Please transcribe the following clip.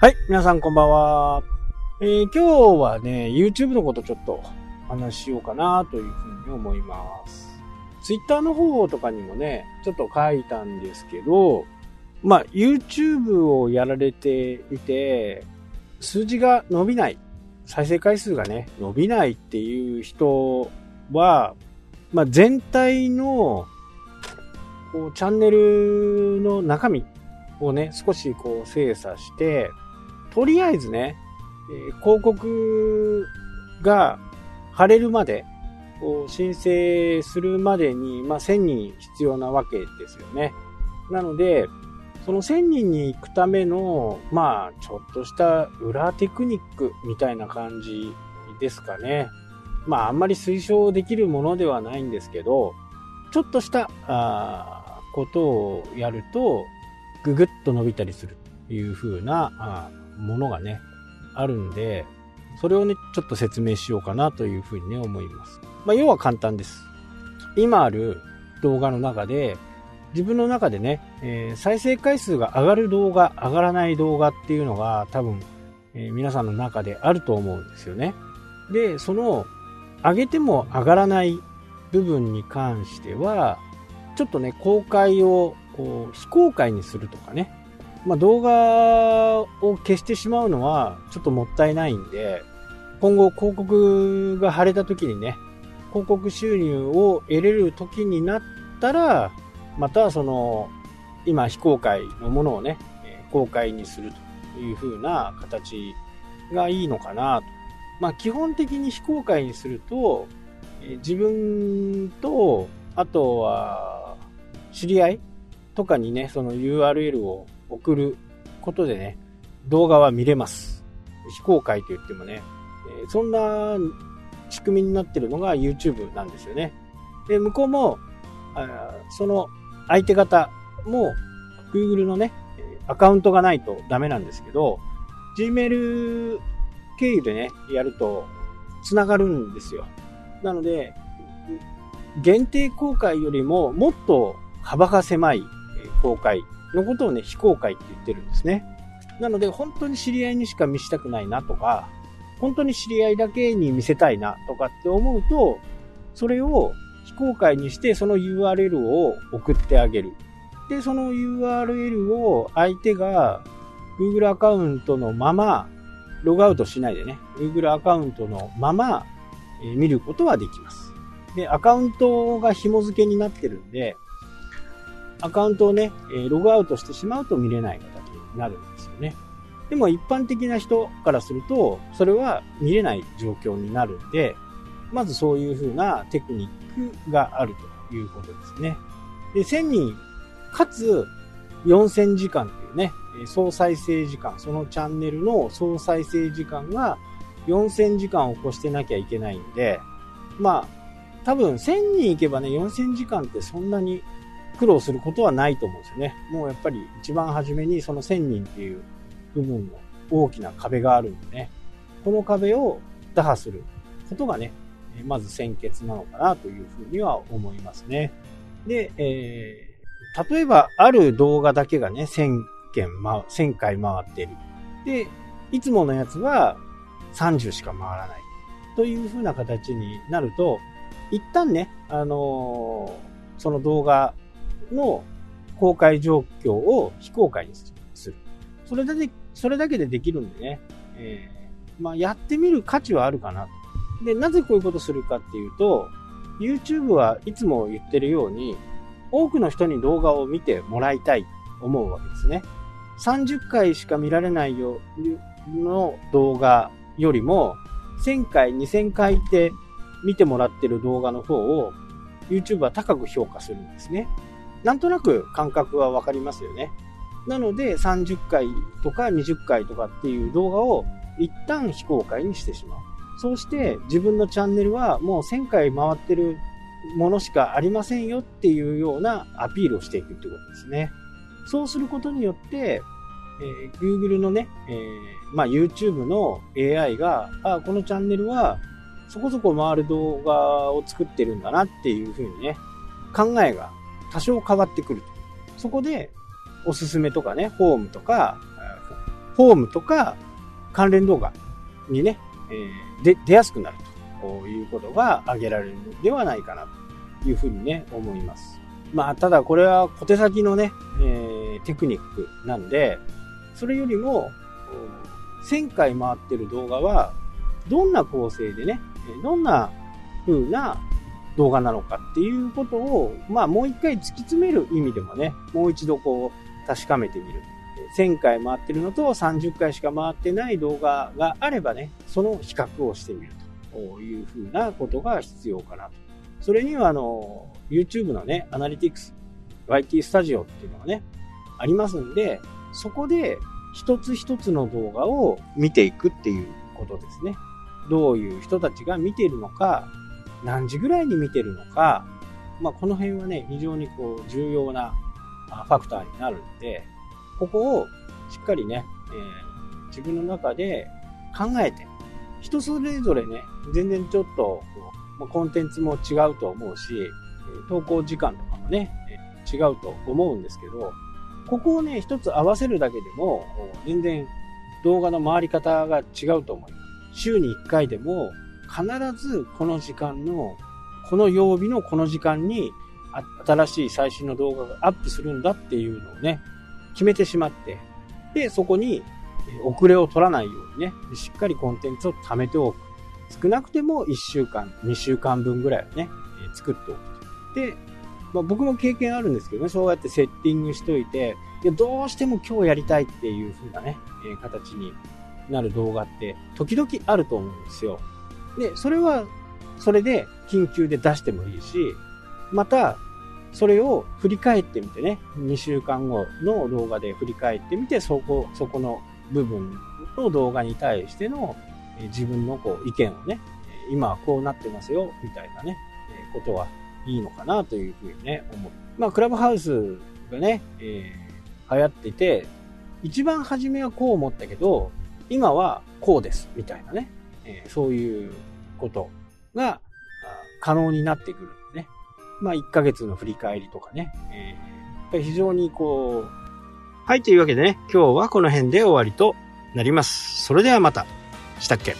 はい、皆さんこんばんは。今日はね、YouTube のことちょっと話しようかなというふうに思います。Twitter の方とかにもね、ちょっと書いたんですけど、YouTube をやられていて、数字が伸びない、再生回数がね、伸びないっていう人は、全体のこうチャンネルの中身をね、少しこう精査して、とりあえずね、広告が貼れるまで、申請するまでに、1000人必要なわけですよね。なので、その1000人に行くための、ちょっとした裏テクニックみたいな感じですかね。あんまり推奨できるものではないんですけど、ちょっとしたことをやると、ぐぐっと伸びたりするという風なものがね、あるんで、それをね、ちょっと説明しようかなというふうにね、思います。要は簡単です。今ある動画の中で、自分の中でね、再生回数が上がる動画、上がらない動画っていうのが多分、皆さんの中であると思うんですよね。で、その上げても上がらない部分に関しては、ちょっとね、公開を非公開にするとかね、動画を消してしまうのはちょっともったいないんで、今後広告が貼れた時にね、広告収入を得れる時になったら、またその今非公開のものをね、公開にするという風な形がいいのかなと。基本的に非公開にすると、自分とあとは知り合いとかにね、その URL を送ることでね、動画は見れます。非公開といってもね、そんな仕組みになってるのが YouTube なんですよね。で、向こうも、その相手方も Google のね、アカウントがないとダメなんですけど、Gmail 経由でね、やると繋がるんですよ。なので、限定公開よりももっと幅が狭い公開のことをね、非公開って言ってるんですね。なので、本当に知り合いにしか見せたくないなとか、本当に知り合いだけに見せたいなとかって思うと、それを非公開にして、その URL を送ってあげる。で、その URL を相手が Google アカウントのまま、ログアウトしないでね、Google アカウントのまま見ることはできます。で、アカウントが紐付けになってるんで、アカウントをね、ログアウトしてしまうと見れない形になるんですよね。でも一般的な人からすると、それは見れない状況になるんで、まずそういう風なテクニックがあるということですね。で、1000人、かつ4000時間というね、総再生時間、そのチャンネルの総再生時間が4000時間を超してなきゃいけないんで、多分1000人いけばね、4000時間ってそんなに苦労することはないと思うんですよね。もうやっぱり一番初めにその1000人っていう部分の大きな壁があるんでね、この壁を打破することがね、まず先決なのかなというふうには思いますね。で、例えばある動画だけがね、1000回回ってる。で、いつものやつは30しか回らないというふうな形になると、一旦ね、その動画の公開状況を非公開にする。それだけでできるんでね、やってみる価値はあるかな。で、なぜこういうことするかっていうと、YouTube はいつも言ってるように、多くの人に動画を見てもらいたいと思うわけですね。30回しか見られないようの動画よりも、1000回、2000回って見てもらってる動画の方を、YouTube は高く評価するんですね。なんとなく感覚はわかりますよね。なので30回とか20回とかっていう動画を一旦非公開にしてしまう。そうして自分のチャンネルはもう1000回回ってるものしかありませんよっていうようなアピールをしていくってことですね。そうすることによって、Google のね、YouTube の AI が、このチャンネルはそこそこ回る動画を作ってるんだなっていう風にね、考えが多少変わってくると。そこでおすすめとかね、ホームとかホームとか関連動画にね、出やすくなるということが挙げられるのではないかなというふうにね、思います。まあ、ただこれは小手先のね、テクニックなんで、それよりも、1000回回ってる動画は、どんな構成でね、どんな風な動画なのかっていうことを、まあもう一回突き詰める意味でもね、もう一度こう確かめてみる。1000回回ってるのと30回しか回ってない動画があればね、その比較をしてみるというふうなことが必要かなと。それにはYouTube のね、アナリティクス、YT スタジオっていうのがね、ありますんで、そこで一つ一つの動画を見ていくっていうことですね。どういう人たちが見ているのか、何時ぐらいに見ているのか、まあこの辺はね、非常にこう重要なファクターになるんで、ここをしっかりね、自分の中で考えて、人それぞれね、全然ちょっとコンテンツも違うと思うし、投稿時間とかもね、違うと思うんですけど、ここをね、一つ合わせるだけでも、全然動画の回り方が違うと思います。週に1回でも、必ずこの時間の、この曜日のこの時間に、新しい最新の動画がアップするんだっていうのをね、決めてしまって、で、そこに遅れを取らないようにね、しっかりコンテンツを貯めておく。少なくても1週間、2週間分ぐらいをね、作っておく。で、まあ、僕も経験あるんですけどね、そうやってセッティングしといて、どうしても今日やりたいっていう風なね、形になる動画って時々あると思うんですよ。で、それはそれで緊急で出してもいいし、また、それを振り返ってみてね、2週間後の動画で振り返ってみて、そこの部分の動画に対しての自分のこう意見をね、今はこうなってますよ、みたいなね、ことはいいのかなというふうにね、思う。まあ、クラブハウスがね、流行ってて、一番初めはこう思ったけど、今はこうです、みたいなね、そういうことが可能になってくる。まあ、1ヶ月の振り返りとかね。非常にこう。はい、というわけでね、今日はこの辺で終わりとなります。それではまた。したっけ？